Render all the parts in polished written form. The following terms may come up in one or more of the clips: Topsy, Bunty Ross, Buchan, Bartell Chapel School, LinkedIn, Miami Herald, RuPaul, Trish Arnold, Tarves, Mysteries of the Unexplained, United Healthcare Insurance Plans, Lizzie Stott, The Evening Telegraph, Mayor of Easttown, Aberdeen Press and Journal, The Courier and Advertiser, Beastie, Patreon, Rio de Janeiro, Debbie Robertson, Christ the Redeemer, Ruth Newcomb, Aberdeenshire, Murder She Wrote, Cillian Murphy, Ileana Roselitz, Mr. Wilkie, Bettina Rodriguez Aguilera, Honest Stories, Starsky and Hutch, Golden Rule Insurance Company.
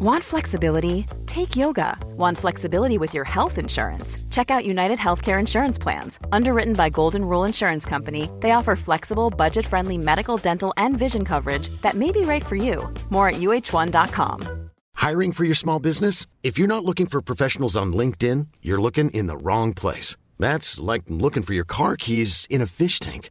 Want flexibility? Take yoga. Want flexibility with your health insurance? Check out United Healthcare Insurance Plans. Underwritten by Golden Rule Insurance Company, they offer flexible, budget-friendly medical, dental, and vision coverage that may be right for you. More at UH1.com. Hiring for your small business? If you're not looking for professionals on LinkedIn, you're looking in the wrong place. That's like looking for your car keys in a fish tank.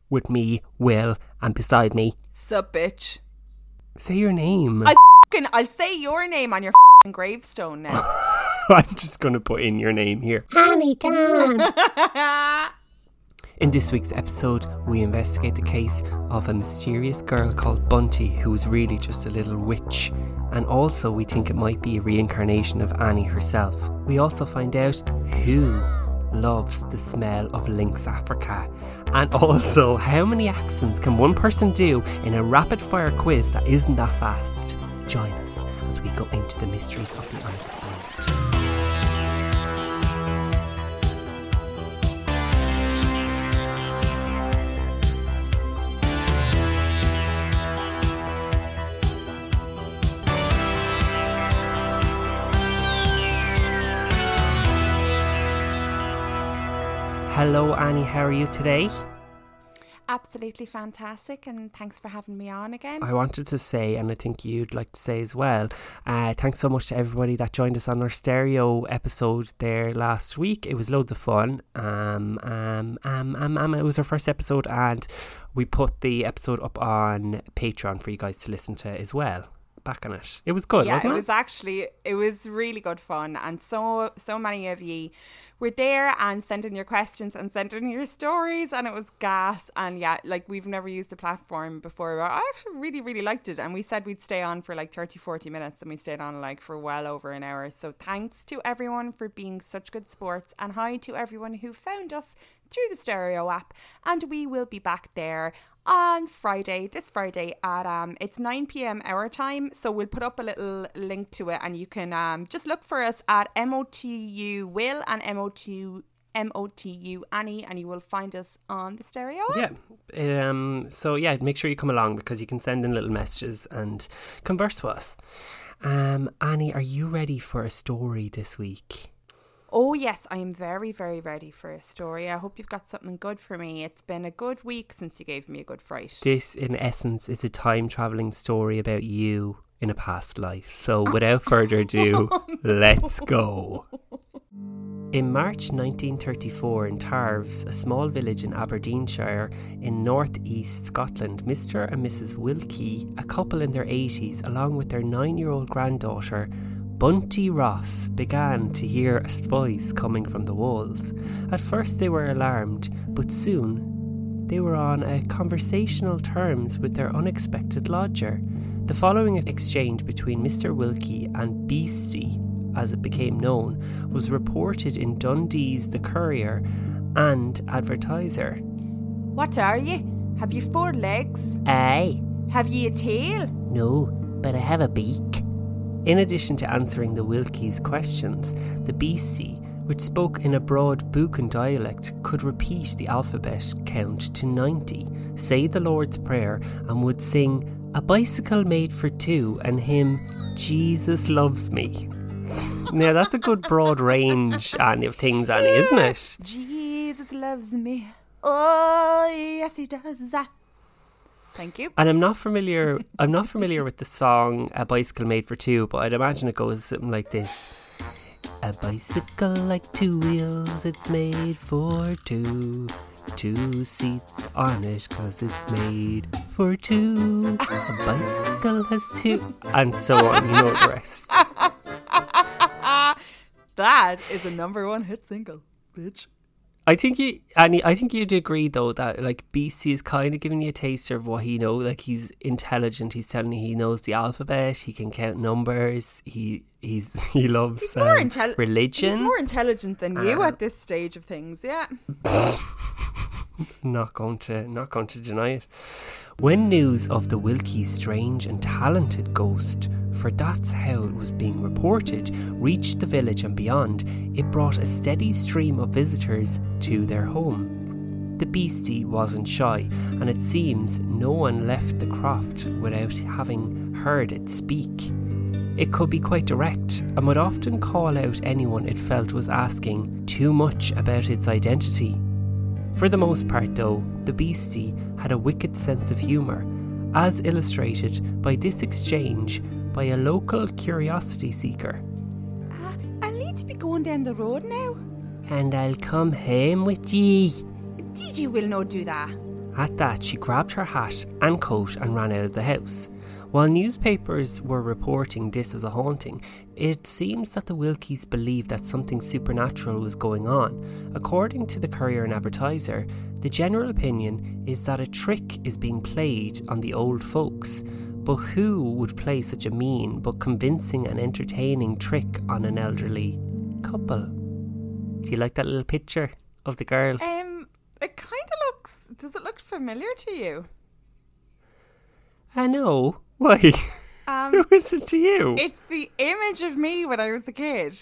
With me, Will, and beside me... Sup, bitch. Say your name. I'll say your name on your f***ing gravestone now. I'm just going to put in your name here. Annie Dan. In this week's episode, we investigate the case of a mysterious girl called Bunty, who was really just a little witch. And also, we think it might be a reincarnation of Annie herself. We also find out who loves the smell of lynx Africa, and also how many accents can one person do in a rapid fire quiz that isn't that fast. Join us as we go into the mysteries of the unexplained. Hello Annie, how are you today? Absolutely fantastic, and thanks for having me on again. I wanted to say, and I think you'd like to say as well, thanks so much to everybody that joined us on our stereo episode there last week. It was loads of fun. It was our first episode, and we put the episode up on Patreon for you guys to listen to as well. Back on it. It was good, yeah, wasn't it? Yeah, it was really good fun, and so many of ye were there and sending your questions and sending your stories, and it was gas. And yeah, like, we've never used the platform before, but I actually really, really liked it, and we said we'd stay on for like 30-40 minutes, and we stayed on like for well over an hour. So thanks to everyone for being such good sports, and hi to everyone who found us through the stereo app. And we will be back there on Friday at it's 9 p.m. our time, so we'll put up a little link to it, and you can just look for us at MOTU Will and MOTU Annie, and you will find us on the stereo app. Yeah, so yeah, make sure you come along, because you can send in little messages and converse with us. Annie, are you ready for a story this week? Oh yes, I am very, very ready for a story. I hope you've got something good for me. It's been a good week since you gave me a good fright. This, in essence, is a time-travelling story about you in a past life. So without further ado, let's go. In March 1934 in Tarves, a small village in Aberdeenshire in North East Scotland, Mr. and Mrs. Wilkie, a couple in their 80s, along with their 9-year-old granddaughter, Bunty Ross, began to hear a voice coming from the walls. At first they were alarmed, but soon they were on conversational terms with their unexpected lodger. The following exchange between Mr. Wilkie and Beastie, as it became known, was reported in Dundee's The Courier and Advertiser. What are ye? Have you four legs? Aye. Have ye a tail? No, but I have a beak. In addition to answering the Wilkie's questions, the Beastie, which spoke in a broad Buchan dialect, could repeat the alphabet, count to 90, say the Lord's Prayer, and would sing, "A bicycle made for two," and hymn, "Jesus loves me." Now that's a good broad range, Annie, of things, Annie, isn't it? Jesus loves me. Oh, yes he does. Thank you. And I'm not familiar with the song "A Bicycle Made for Two," but I'd imagine it goes something like this. A bicycle like two wheels, it's made for two. Two seats on it, cause it's made for two. A bicycle has two. And so on, you know the rest. That is a number 1 hit single, bitch. I think you'd agree though that like Beastie is kind of giving you a taster of what he knows. Like he's intelligent. He's telling you he knows the alphabet. He can count numbers. He loves religion. He's more intelligent than you at this stage of things. Yeah. Not going to deny it. When news of the Wilkie's strange and talented ghost, for that's how it was being reported, reached the village and beyond, it brought a steady stream of visitors to their home. The Beastie wasn't shy, and it seems no one left the croft without having heard it speak. It could be quite direct, and would often call out anyone it felt was asking too much about its identity. For the most part though, the Beastie had a wicked sense of humour, as illustrated by this exchange by a local curiosity seeker. I'll need to be going down the road now. And I'll come home with ye. Did will not do that. At that she grabbed her hat and coat and ran out of the house. While newspapers were reporting this as a haunting, it seems that the Wilkies believed that something supernatural was going on. According to the Courier and Advertiser, the general opinion is that a trick is being played on the old folks. But who would play such a mean but convincing and entertaining trick on an elderly couple? Do you like that little picture of the girl? It kind of looks... Does it look familiar to you? I know. Why? Who is it to you? It's the image of me when I was a kid.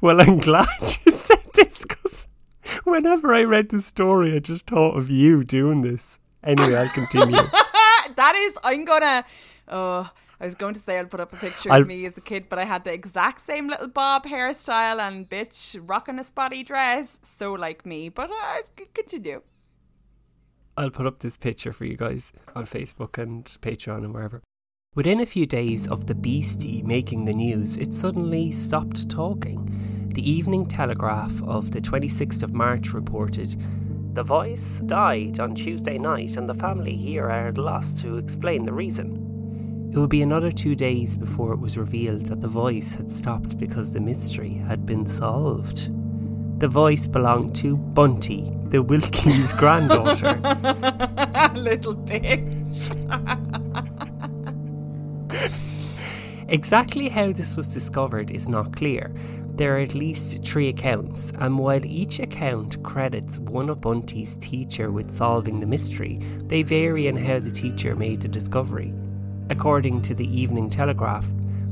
Well, I'm glad you said this, because whenever I read the story, I just thought of you doing this. Anyway, I'll continue. I was going to say I'll put up a picture of me as a kid, but I had the exact same little bob hairstyle and bitch rocking a spotty dress. So like me, but continue. I'll put up this picture for you guys on Facebook and Patreon and wherever. Within a few days of the Beastie making the news, it suddenly stopped talking. The Evening Telegraph of the 26th of March reported, "The voice died on Tuesday night and the family here are at loss to explain the reason." It would be another 2 days before it was revealed that the voice had stopped because the mystery had been solved. The voice belonged to Bunty, the Wilkie's granddaughter. Little bitch. Exactly how this was discovered is not clear. There are at least 3 accounts, and while each account credits one of Bunty's teacher with solving the mystery, they vary in how the teacher made the discovery. According to the Evening Telegraph,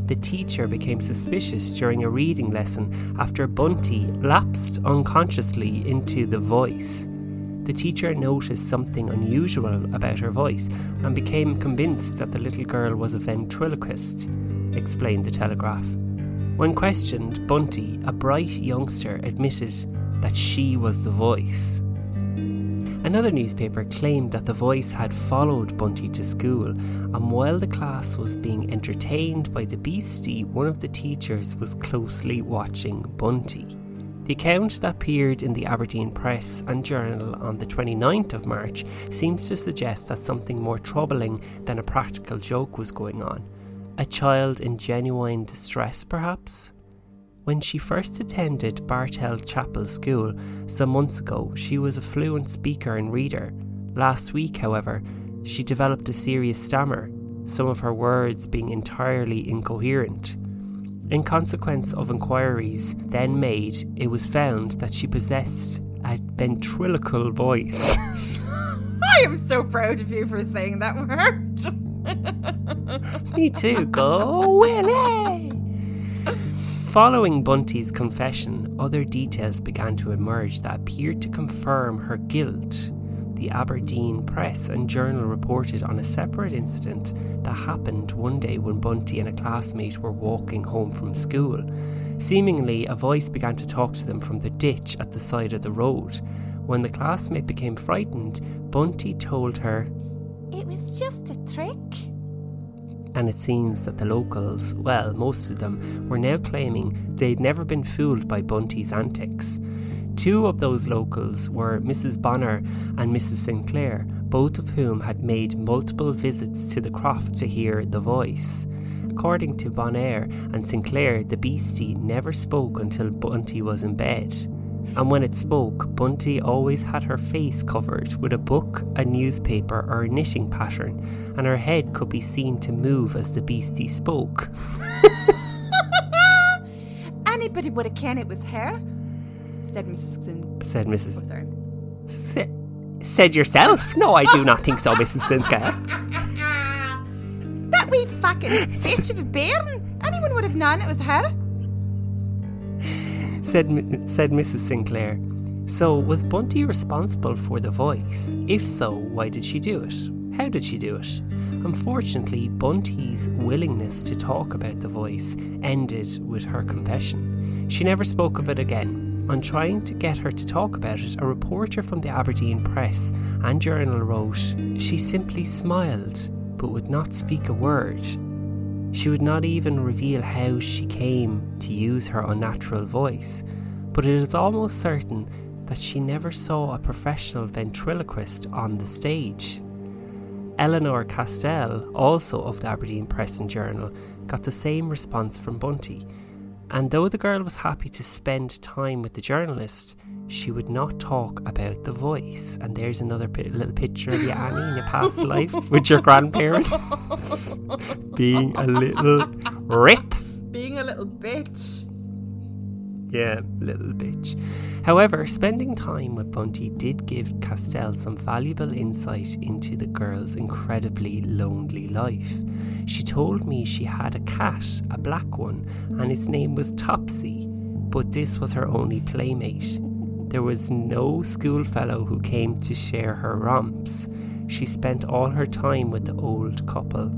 the teacher became suspicious during a reading lesson after Bunty lapsed unconsciously into the voice. The teacher noticed something unusual about her voice and became convinced that the little girl was a ventriloquist, explained the Telegraph. When questioned, Bunty, a bright youngster, admitted that she was the voice. Another newspaper claimed that the voice had followed Bunty to school, and while the class was being entertained by the Beastie, one of the teachers was closely watching Bunty. The account that appeared in the Aberdeen Press and Journal on the 29th of March seems to suggest that something more troubling than a practical joke was going on. A child in genuine distress, perhaps? When she first attended Bartell Chapel School some months ago, she was a fluent speaker and reader. Last week, however, she developed a serious stammer, some of her words being entirely incoherent. In consequence of inquiries then made, it was found that she possessed a ventriloquial voice. I am so proud of you for saying that word. Me too, go Willie! Following Bunty's confession, other details began to emerge that appeared to confirm her guilt. The Aberdeen Press and Journal reported on a separate incident that happened one day when Bunty and a classmate were walking home from school. Seemingly, a voice began to talk to them from the ditch at the side of the road. When the classmate became frightened, Bunty told her, "It was just a trick." And it seems that the locals, well, most of them, were now claiming they'd never been fooled by Bunty's antics. 2 of those locals were Mrs. Bonner and Mrs. Sinclair, both of whom had made multiple visits to the croft to hear the voice. According to Bonaire and Sinclair, the Beastie never spoke until Bunty was in bed. And when it spoke, Bunty always had her face covered with a book, a newspaper or a knitting pattern, and her head could be seen to move as the Beastie spoke. Anybody would have ken it was her, said Mrs. Sinclair. Said Mrs. Oh, sorry. Said yourself? No, I do not think so, Mrs. Sinclair. That wee fucking bitch of a bairn. Anyone would have known it was her. Said Mrs. Sinclair. So, was Bunty responsible for the voice? If so, why did she do it? How did she do it? Unfortunately, Bunty's willingness to talk about the voice ended with her confession. She never spoke of it again. On trying to get her to talk about it, a reporter from the Aberdeen Press and Journal wrote, "She simply smiled, but would not speak a word. She would not even reveal how she came to use her unnatural voice, but it is almost certain that she never saw a professional ventriloquist on the stage." Eleanor Castell, also of the Aberdeen Press and Journal, got the same response from Bunty, and though the girl was happy to spend time with the journalist, she would not talk about the voice. And there's another little picture of you, Annie, in your past life with your grandparents being a little rip. Being a little bitch. Yeah, little bitch. However, spending time with Bunty did give Castell some valuable insight into the girl's incredibly lonely life. She told me she had a cat, a black one, and its name was Topsy, but this was her only playmate. There was no schoolfellow who came to share her romps. She spent all her time with the old couple.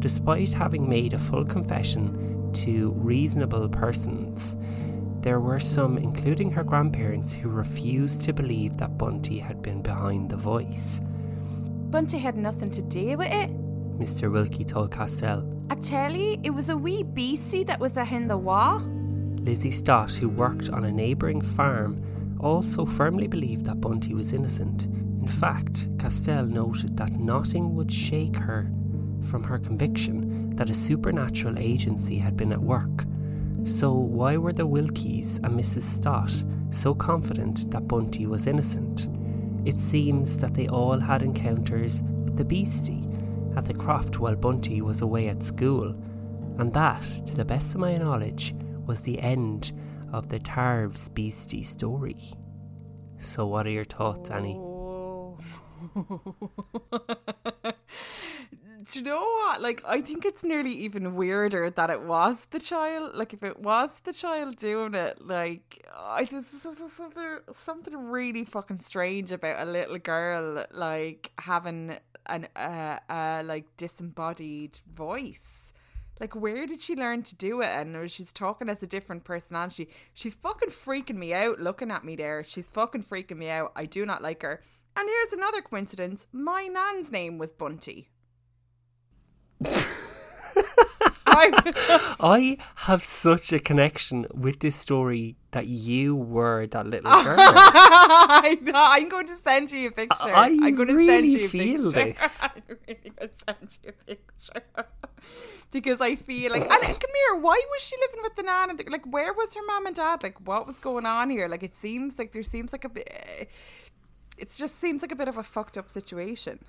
Despite having made a full confession to reasonable persons, there were some, including her grandparents, who refused to believe that Bunty had been behind the voice. Bunty had nothing to do with it, Mr. Wilkie told Castell. I tell you, it was a wee beastie that was ahin the wall. Lizzie Stott, who worked on a neighbouring farm, also firmly believed that Bunty was innocent. In fact, Castell noted that nothing would shake her from her conviction that a supernatural agency had been at work. So why were the Wilkies and Mrs. Stott so confident that Bunty was innocent? It seems that they all had encounters with the Beastie at the croft while Bunty was away at school, and that, to the best of my knowledge, was the end of the Tarves Beastie story. So what are your thoughts, Annie? Oh. Do you know what? Like, I think it's nearly even weirder that it was the child. Like, if it was the child doing it, like, something really fucking strange about a little girl, like, having an like disembodied voice. Like, where did she learn to do it? And she's talking as a different personality. She's fucking freaking me out looking at me there. She's fucking freaking me out. I do not like her. And here's another coincidence. My nan's name was Bunty. I have such a connection with this story that you were that little girl. I'm going to send you a picture. I'm going to send you a picture. This. I'm really going to send you a picture. Because I feel like, and come here, why was she living with the nan? And like, where was her mum and dad? Like, what was going on here? Like, it seems like there seems like a bit, it just seems like a bit of a fucked up situation.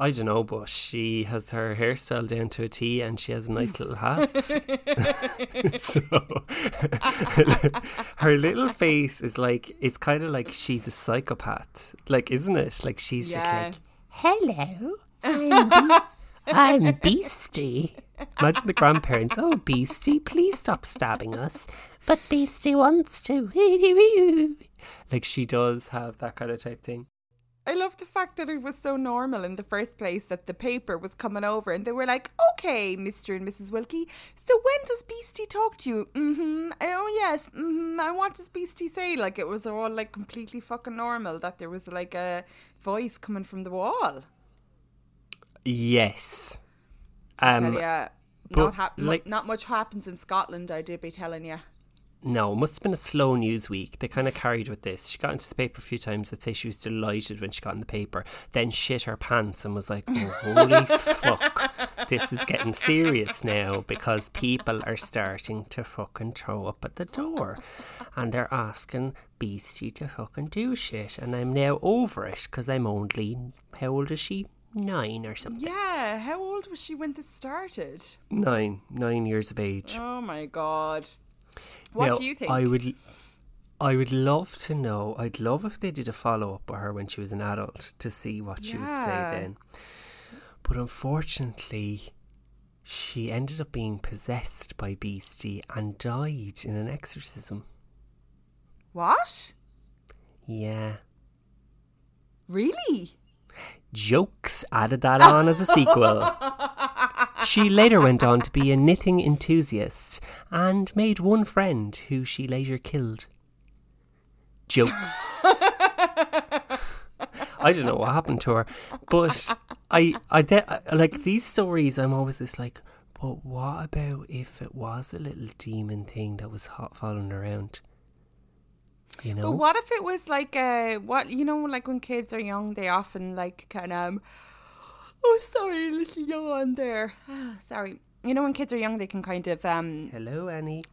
I don't know, but she has her hairstyle down to a T and she has a nice little hat. So her little face is like, it's kind of like she's a psychopath. Like, isn't it? Like, she's just like, hello, I'm Beastie. Imagine the grandparents. Oh, Beastie, please stop stabbing us. But Beastie wants to. Like, she does have that kind of type thing. I love the fact that it was so normal in the first place that the paper was coming over and they were like, okay, Mr. and Mrs. Wilkie, so when does Beastie talk to you? Mm-hmm. Oh, yes. Mm-hmm. And what does Beastie say? Like, it was all like completely fucking normal that there was like a voice coming from the wall. Yes. Not much happens in Scotland, I do be telling you. No, must have been a slow news week. They kind of carried with this. She got into the paper a few times. I'd say she was delighted when she got in the paper, then shit her pants and was like, oh, holy fuck, this is getting serious now, because people are starting to fucking throw up at the door and they're asking Beastie to fucking do shit, and I'm now over it because I'm only, how old is she? 9 or something. Yeah, how old was she when this started? 9 years of age. Oh my God. What now, do you think? I would love to know. I'd love if they did a follow-up with her when she was an adult to see what she would say then. But unfortunately, she ended up being possessed by Beastie and died in an exorcism. What? Yeah. Really? Jokes added that on as a sequel. She later went on to be a knitting enthusiast and made one friend who she later killed. Jokes. I don't know what happened to her, but I like these stories. I'm always just like, but what about if it was a little demon thing that was hot following around? You know? But what if it was like like when kids are young, they often like kind of. Oh, sorry, little yawn there. Oh, sorry. You know, when kids are young, they can kind of... Hello, Annie.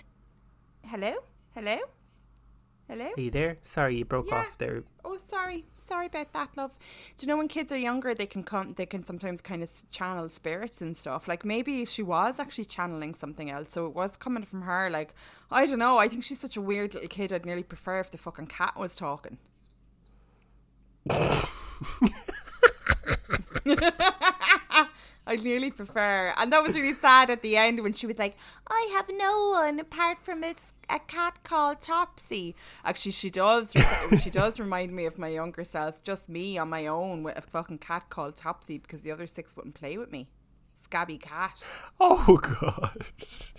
Hello? Are you there? Sorry, you broke off there. Oh, sorry. Sorry about that, love. Do you know when kids are younger, they can sometimes kind of channel spirits and stuff. Like, maybe she was actually channeling something else, so it was coming from her. Like, I don't know. I think she's such a weird little kid, I'd nearly prefer if the fucking cat was talking. I'd nearly prefer. And that was really sad at the end when she was like, I have no one apart from a cat called Topsy. Actually, she does remind me of my younger self, just me on my own with a fucking cat called Topsy, because the other 6 wouldn't play with me. Scabby cat. Oh gosh.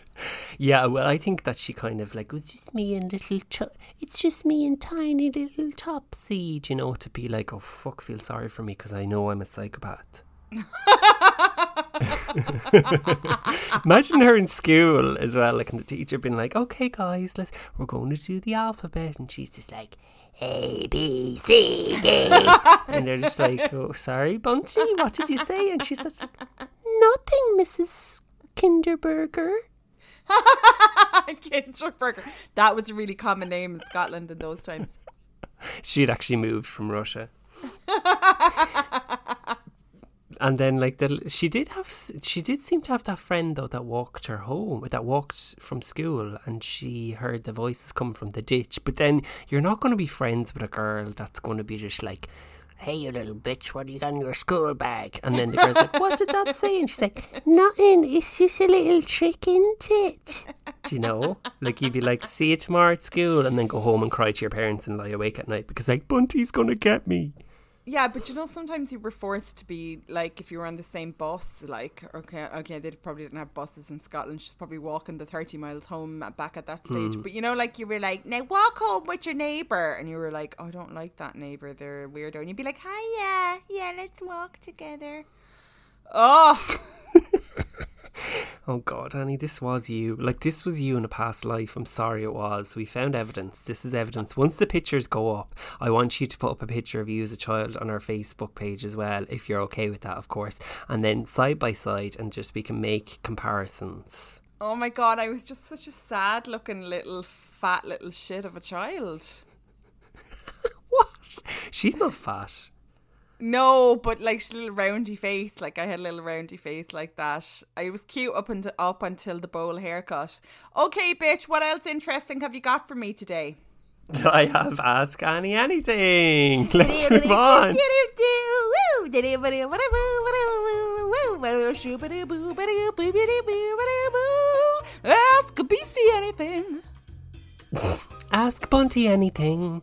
Yeah, well, I think that she kind of like, it's just me and tiny little Topsy, do you know, to be like, oh fuck, feel sorry for me because I know I'm a psychopath. Imagine her in school as well, like, and the teacher being like, okay guys, we're going to do the alphabet, and she's just like A, B, C, D, and they're just like, oh sorry Bunty, what did you say? And she's just like, nothing, Mrs. Kinderberger. Kinderberger, that was a really common name in Scotland in those times. She'd actually moved from Russia. And then, like, she did seem to have that friend though that walked from school, and she heard the voices come from the ditch. But then you're not going to be friends with a girl that's going to be just like, hey, you little bitch, what do you got in your school bag? And then the girl's like, what did that say? And she's like, nothing, it's just a little trick, isn't it? Do you know? Like, you'd be like, see you tomorrow at school, and then go home and cry to your parents and lie awake at night because, like, Bunty's going to get me. Yeah, but you know, sometimes you were forced to be, like, if you were on the same bus, like, okay, they probably didn't have buses in Scotland. She's probably walking the 30 miles home back at that stage. But you know, like, you were like, now walk home with your neighbour. And you were like, oh, I don't like that neighbour, they're a weirdo. And you'd be like, hi, yeah, let's walk together. Oh! Oh God, Annie, this was you. Like, this was you in a past life. I'm sorry it was. We found evidence. This is evidence. Once the pictures go up, I want you to put up a picture of you as a child on our Facebook page as well, if you're okay with that, of course. And then side by side, and just we can make comparisons. Oh my God, I was just such a sad looking little fat little shit of a child. What? She's not fat. No, but like, she's a little roundy face. Like, I had a little roundy face like that. I was cute up until the bowl haircut. Okay, bitch, what else interesting have you got for me today? I have Ask Annie Anything. Let's move on. Ask Beastie anything. Ask Bunty anything.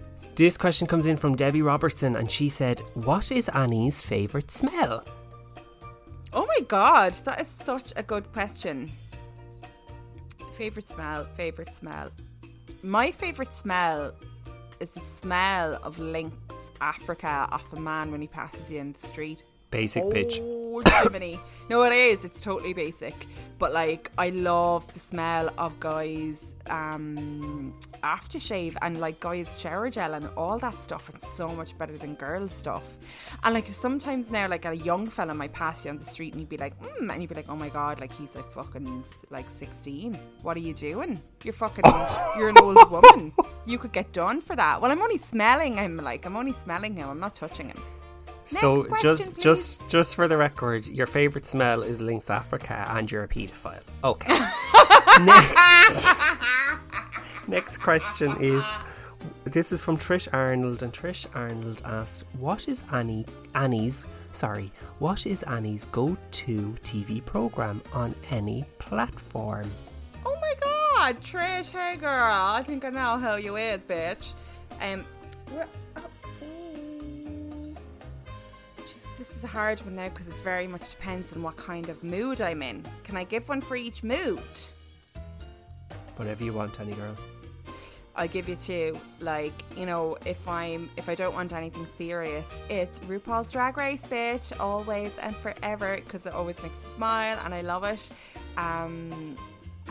This question comes in from Debbie Robertson, and she said, what is Annie's favourite smell? Oh my God, that is such a good question. Favourite smell. My favourite smell is the smell of Lynx Africa off a man when he passes you in the street. Basic pitch. Oh, Jiminy. No, it is. It's totally basic. But, like, I love the smell of guys' aftershave and, like, guys' shower gel and all that stuff. It's so much better than girl stuff. And, like, sometimes now, like, a young fella might pass you on the street and you'd be like, and you'd be like, oh my God, like, he's, like, fucking, like, 16. What are you doing? You're fucking, you're an old woman. You could get done for that. Well, I'm only smelling him. I'm not touching him. So question, just for the record, your favourite smell is Lynx Africa and you're a paedophile. Okay. Next question is, this is from Trish Arnold, and Trish Arnold asked, what is Annie's go-to TV programme on any platform? Oh my God, Trish, hey girl, I think I know who you is, bitch. This is a hard one now because it very much depends on what kind of mood I'm in. Can I give one for each mood? Whatever you want, any girl. I'll give you two. Like, you know, if I don't want anything serious, it's RuPaul's Drag Race, bitch, always and forever, because it always makes me smile and I love it.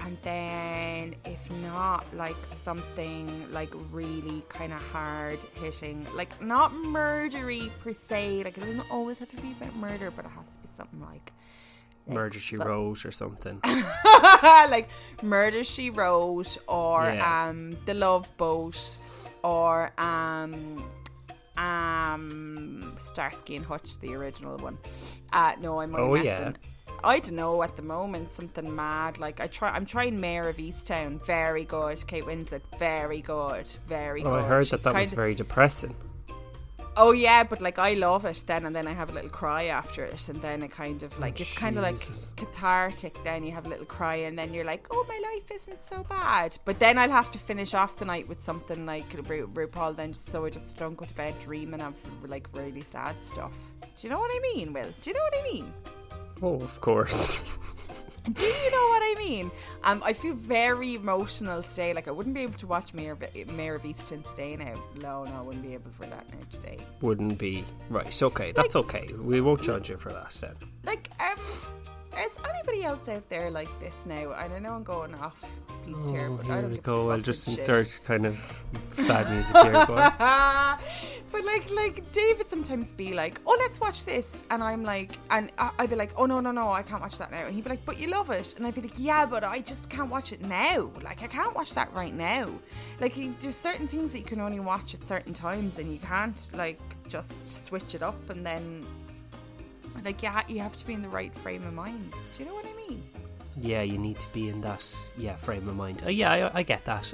And then if not, like something like really kind of hard hitting, like not murdery per se, like it doesn't always have to be about murder, but it has to be something like Murder She Wrote or something. Like Murder She Wrote or The Love Boat or Starsky and Hutch, the original one. No, I'm only messing. Yeah. I don't know at the moment, something mad. Like I'm trying Mayor of Easttown. Very good. Kate Winslet. Very good. Very good. I heard that was very depressing. Oh yeah, but like I love it then, and then I have a little cry after it, and then it kind of like it's kind of like cathartic. Then you have a little cry, and then you're like, oh, my life isn't so bad. But then I'll have to finish off the night with something like RuPaul. Then so I just don't go to bed dreaming of like really sad stuff. Do you know what I mean, Will? Do you know what I mean? Oh, of course. Do you know what I mean? I feel very emotional today. Like, I wouldn't be able to watch Mayor of Easttown today now. No, I wouldn't be able for that now today. Wouldn't be. Right, okay. That's like, okay. We won't judge you for that then. Like, is anybody else out there like this now? I don't know, I'm going off piece here, but here I don't we go. I'll just insert kind of sad music here. But like David sometimes be like, oh, let's watch this, and I'm like, and I'd be like, oh no, I can't watch that now, and he'd be like, but you love it, and I'd be like, yeah, but I just can't watch it now. Like, I can't watch that right now. Like, there's certain things that you can only watch at certain times, and you can't like just switch it up and then. Like, yeah, you have to be in the right frame of mind. Do you know what I mean? Yeah, you need to be in that frame of mind. I get that.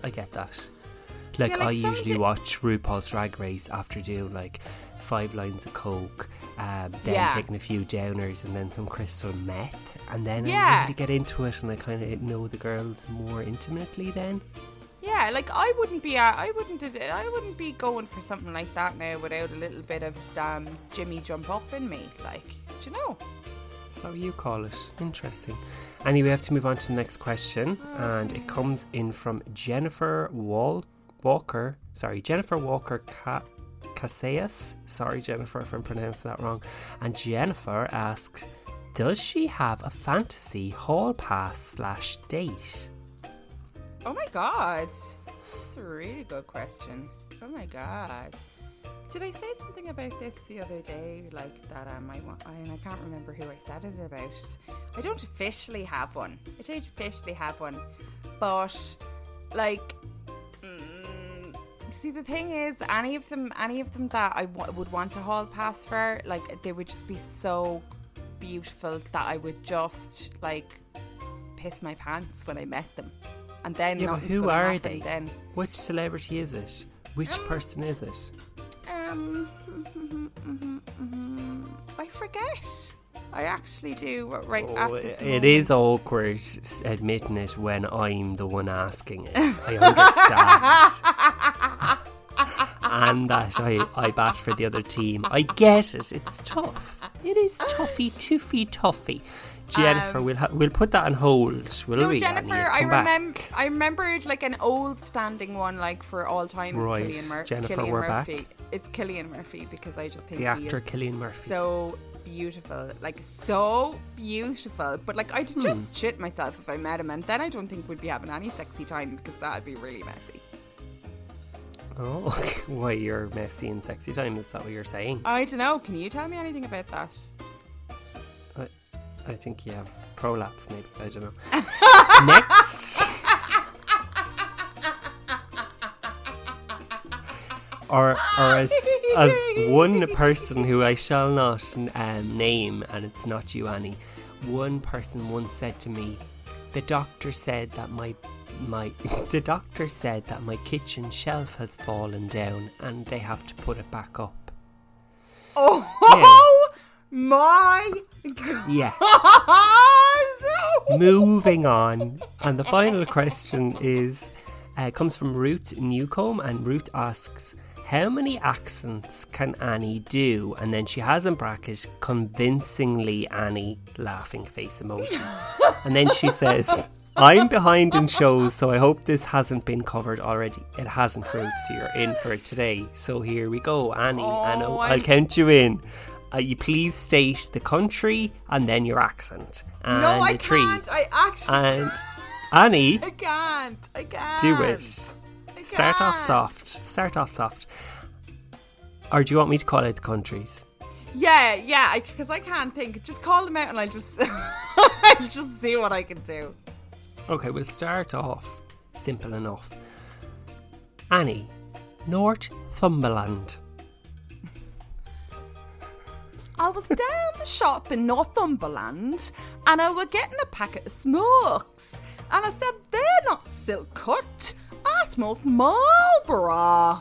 Like, I usually watch RuPaul's Drag Race after doing like 5 lines of coke, then taking a few downers and then some crystal meth, and then I really get into it and I kind of know the girls more intimately then. Yeah, like I wouldn't be going for something like that now without a little bit of Jimmy jump up in me, like, do you know? So you call it interesting. Anyway, we have to move on to the next question, and it comes in from Jennifer Walker Casillas. Sorry, Jennifer, if I'm pronouncing that wrong. And Jennifer asks, does she have a fantasy hall pass / date? Oh my god, that's a really good question. Oh my god, did I say something about this the other day? Like that I can't remember who I said it about. I don't officially have one, but like, see, the thing is, any of them that I would want a hall pass for, like, they would just be so beautiful that I would just like piss my pants when I met them. And then who are they? Then. Which celebrity is it? Which person is it? I forget. I actually do. It is awkward admitting it when I'm the one asking it. I understand. And that I bat for the other team. I get it. It's tough. It is toughy. Jennifer, we'll put that on hold. Jennifer, I remembered like an old standing one, like for all time. Right, is Jennifer, Cillian we're Murphy. Back. It's Cillian Murphy, because I just think the actor Cillian Murphy so beautiful, like so beautiful. But like, I'd just shit myself if I met him, and then I don't think we'd be having any sexy time, because that'd be really messy. Oh, why you're messy and sexy time? Is that what you're saying? I don't know. Can you tell me anything about that? I think you have prolapse, maybe. I don't know. Next. Or as one person who I shall not name, and it's not you, Annie. One person once said to me, the doctor said that my kitchen shelf has fallen down, and they have to put it back up. Oh. Now, my God. Yeah. Moving on. And the final question is comes from Ruth Newcomb, and Ruth asks, how many accents can Annie do? And then she has in brackets, convincingly Annie, laughing face emoji. And then she says, I'm behind in shows, so I hope this hasn't been covered already. It hasn't, Ruth, so you're in for it today. So here we go, Annie. I'll count you in. You please state the country and then your accent. And no, I can't. I actually can't. Annie. I can't. Do it. Start off soft. Or do you want me to call out the countries? Yeah, because I can't think. Just call them out and I'll just, I'll just see what I can do. Okay, we'll start off simple enough. Annie, Northumberland. I was down the shop in Northumberland and I was getting a packet of smokes. And I said, they're not silk cut. I smoke Marlboro.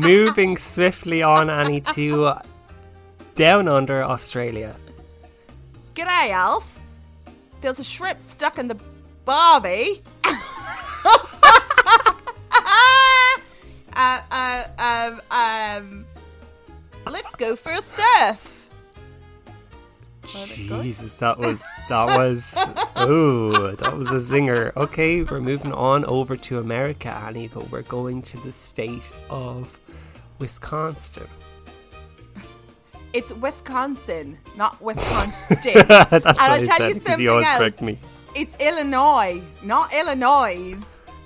Moving swiftly on, Annie, to Down Under, Australia. G'day, Alf. There's a shrimp stuck in the barbie. Let's go for a surf. Jesus, that was ooh, that was a zinger. Okay, we're moving on over to America, Annie, but we're going to the state of Wisconsin. It's Wisconsin, not Wisconsin. That's and what I said, because you always correct me. It's Illinois, not Illinois.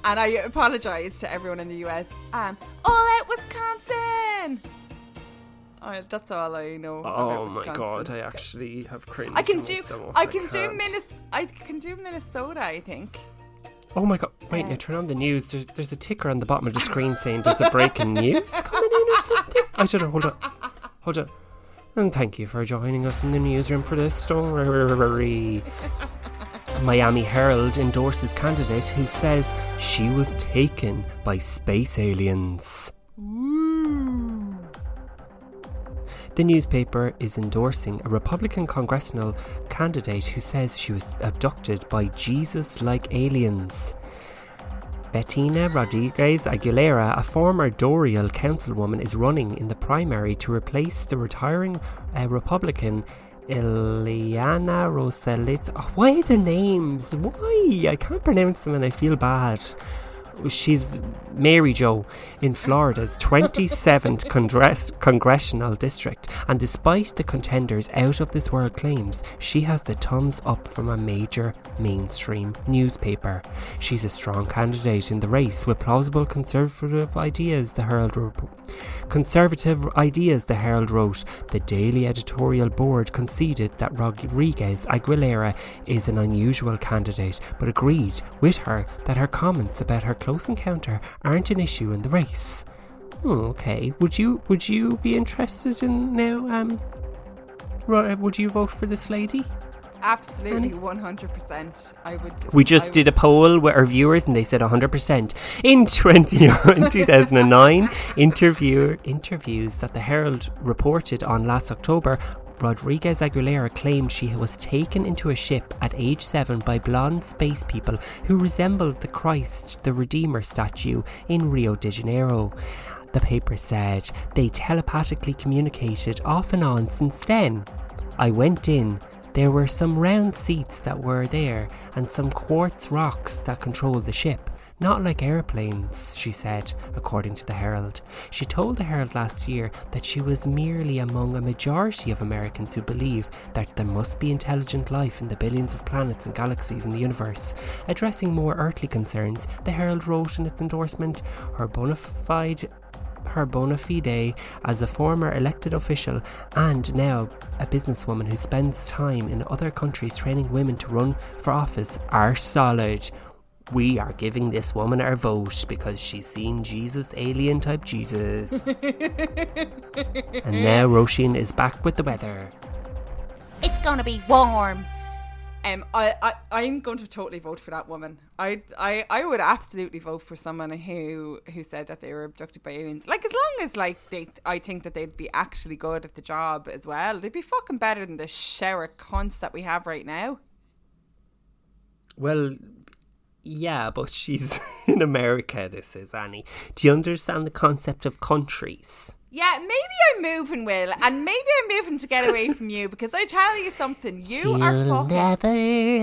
And I apologise to everyone in the US. All out Wisconsin! Oh, that's all I know. Oh my god, I actually have cringed. I can do Minnesota, I think. Oh my god! Wait, now turn on the news. There's a ticker on the bottom of the screen saying there's a breaking news coming in or something. I don't know. Hold on. And thank you for joining us in the newsroom for this story. Miami Herald endorses candidate who says she was taken by space aliens. Ooh. The newspaper is endorsing a Republican congressional candidate who says she was abducted by Jesus-like aliens. Bettina Rodriguez Aguilera, a former Doral councilwoman, is running in the primary to replace the retiring Republican Ileana Roselitz. Oh, why the names? Why? I can't pronounce them and I feel bad. She's Mary Jo in Florida's 27th congressional district, and despite the contenders' out of this world claims, she has the thumbs up from a major mainstream newspaper. She's a strong candidate in the race with plausible conservative ideas, the Herald wrote. The Daily editorial board conceded that Rodriguez Aguilera is an unusual candidate, but agreed with her that her comments about her close encounter aren't an issue in the race. Okay, would you be interested in now? Would you vote for this lady? Absolutely, 100%. I would. We just did a poll with our viewers, and they said 100%. In 2009, interviews that the Herald reported on last October. Rodriguez Aguilera claimed she was taken into a ship at age 7 by blonde space people who resembled the Christ the Redeemer statue in Rio de Janeiro. The paper said they telepathically communicated off and on since then. I went in. There were some round seats that were there and some quartz rocks that controlled the ship. Not like airplanes, she said, according to the Herald. She told the Herald last year that she was merely among a majority of Americans who believe that there must be intelligent life in the billions of planets and galaxies in the universe. Addressing more earthly concerns, the Herald wrote in its endorsement, her bona fide as a former elected official and now a businesswoman who spends time in other countries training women to run for office are solid. We are giving this woman our vote because she's seen Jesus, alien type Jesus. And now Roisin is back with the weather. It's going to be warm. I'm going to totally vote for that woman. I would absolutely vote for someone who said that they were abducted by aliens. Like, as long as I think that they'd be actually good at the job as well. They'd be fucking better than the shower cunts that we have right now. Well, yeah, but she's in America, this is, Annie. Do you understand the concept of countries? Yeah, maybe I'm moving, Will, and maybe I'm moving to get away from you, because I tell you something, you'll are fucking... never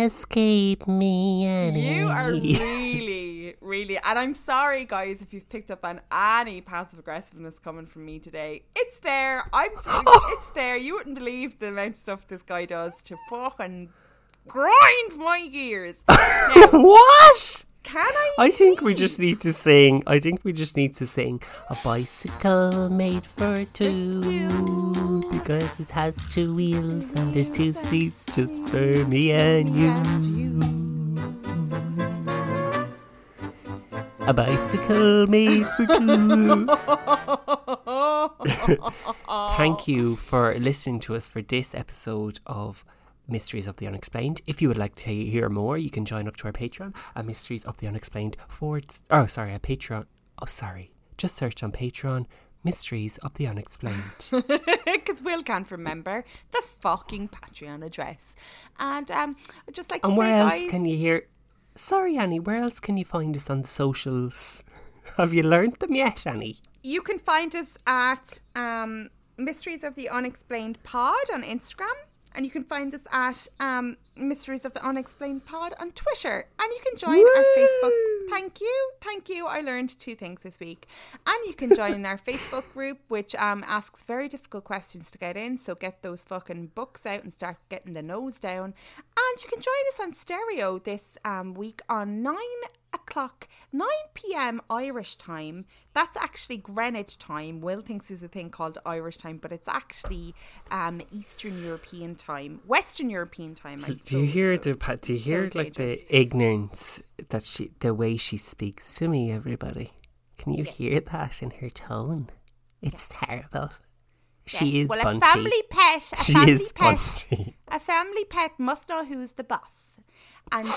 escape me, Annie. You are really, really... And I'm sorry, guys, if you've picked up on any passive-aggressiveness coming from me today. It's there. It's there. You wouldn't believe the amount of stuff this guy does to fucking... grind my gears. Now, what? Can I? I think we just need to sing a bicycle made for two because it has two wheels and there's two seats just for me and you. A bicycle made for two. Thank you for listening to us for this episode of Mysteries of the Unexplained. If you would like to hear more, you can join up to our Patreon at Mysteries of the Unexplained. Just search on Patreon Mysteries of the Unexplained. Because Will can't remember the fucking Patreon address. And I'd just like to say, Sorry, Annie, where else can you find us on socials? Have you learnt them yet, Annie? You can find us at Mysteries of the Unexplained Pod on Instagram. And you can find us at Mysteries of the Unexplained Pod on Twitter. And you can join our Facebook. Thank you. I learned two things this week. And you can join our Facebook group, which asks very difficult questions to get in. So get those fucking books out and start getting the nose down. And you can join us on stereo this week on 9 p.m. Irish time. That's actually Greenwich time. Will thinks there's a thing called Irish time, but it's actually Eastern European time, Western European time. Do you hear the ignorance that the way she speaks to me? Everybody, can you hear that in her tone? It's terrible. She is Bunty. A family pet must know who's the boss, and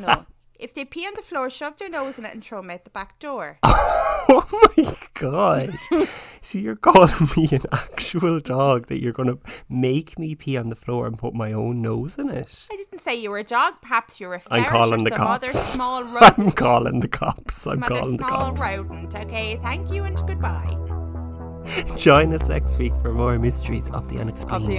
no. If they pee on the floor, shove their nose in it and throw them out the back door. Oh my God. So you're calling me an actual dog that you're going to make me pee on the floor and put my own nose in it? I didn't say you were a dog. Perhaps you're a ferret or some other small rodent. I'm calling the cops. Rodent. Okay, thank you and goodbye. Join us next week for more Mysteries of the Unexplained.